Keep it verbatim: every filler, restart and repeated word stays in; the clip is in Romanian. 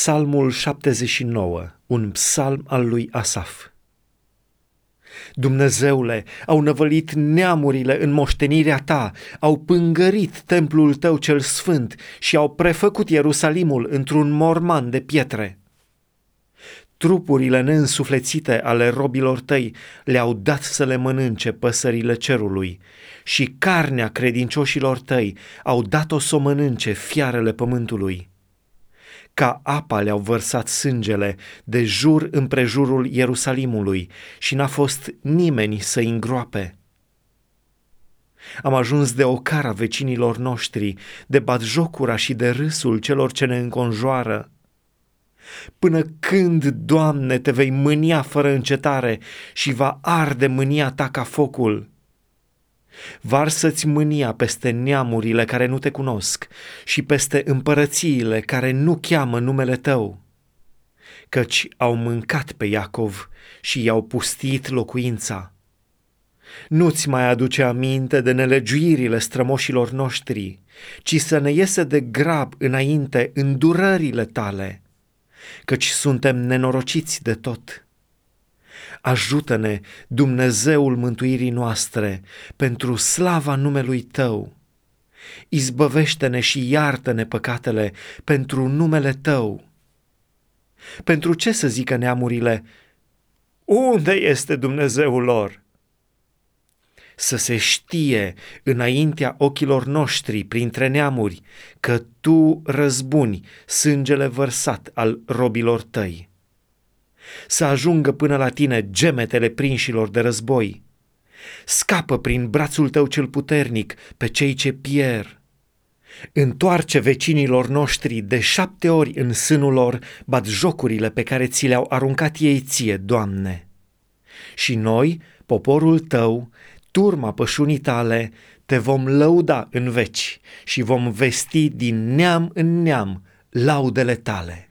Psalmul șaptezeci și nouă, un psalm al lui Asaf. Dumnezeule, au năvălit neamurile în moștenirea ta, au pângărit templul tău cel sfânt și au prefăcut Ierusalimul într-un morman de pietre. Trupurile neînsuflețite ale robilor tăi le-au dat să le mănânce păsările cerului și carnea credincioșilor tăi au dat-o să o mănânce fiarele pământului. Ca apa le-au vărsat sângele de jur împrejurul Ierusalimului și n-a fost nimeni să-i îngroape. Am ajuns de ocara vecinilor noștri, de batjocura și de râsul celor ce ne înconjoară. Până când, Doamne, te vei mânia fără încetare și va arde mânia ta ca focul? Varsă-ți mânia peste neamurile care nu te cunosc și peste împărățiile care nu cheamă numele tău, căci au mâncat pe Iacov și i-au pustit locuința. Nu-ți mai aduce aminte de nelegiuirile strămoșilor noștri, ci să ne iese de grab înainte îndurările tale, căci suntem nenorociți de tot. Ajută-ne, Dumnezeul mântuirii noastre, pentru slava numelui Tău. Izbăvește-ne și iartă-ne păcatele pentru numele Tău. Pentru ce să zică neamurile, unde este Dumnezeul lor? Să se știe înaintea ochilor noștri printre neamuri că Tu răzbuni sângele vărsat al robilor Tăi. Să ajungă până la tine gemetele prinșilor de război. Scapă prin brațul tău cel puternic pe cei ce pier. Întoarce vecinilor noștri de șapte ori în sânul lor batjocurile pe care ți le-au aruncat ei ție, Doamne. Și noi, poporul tău, turma pășunii tale, te vom lăuda în veci și vom vesti din neam în neam laudele tale.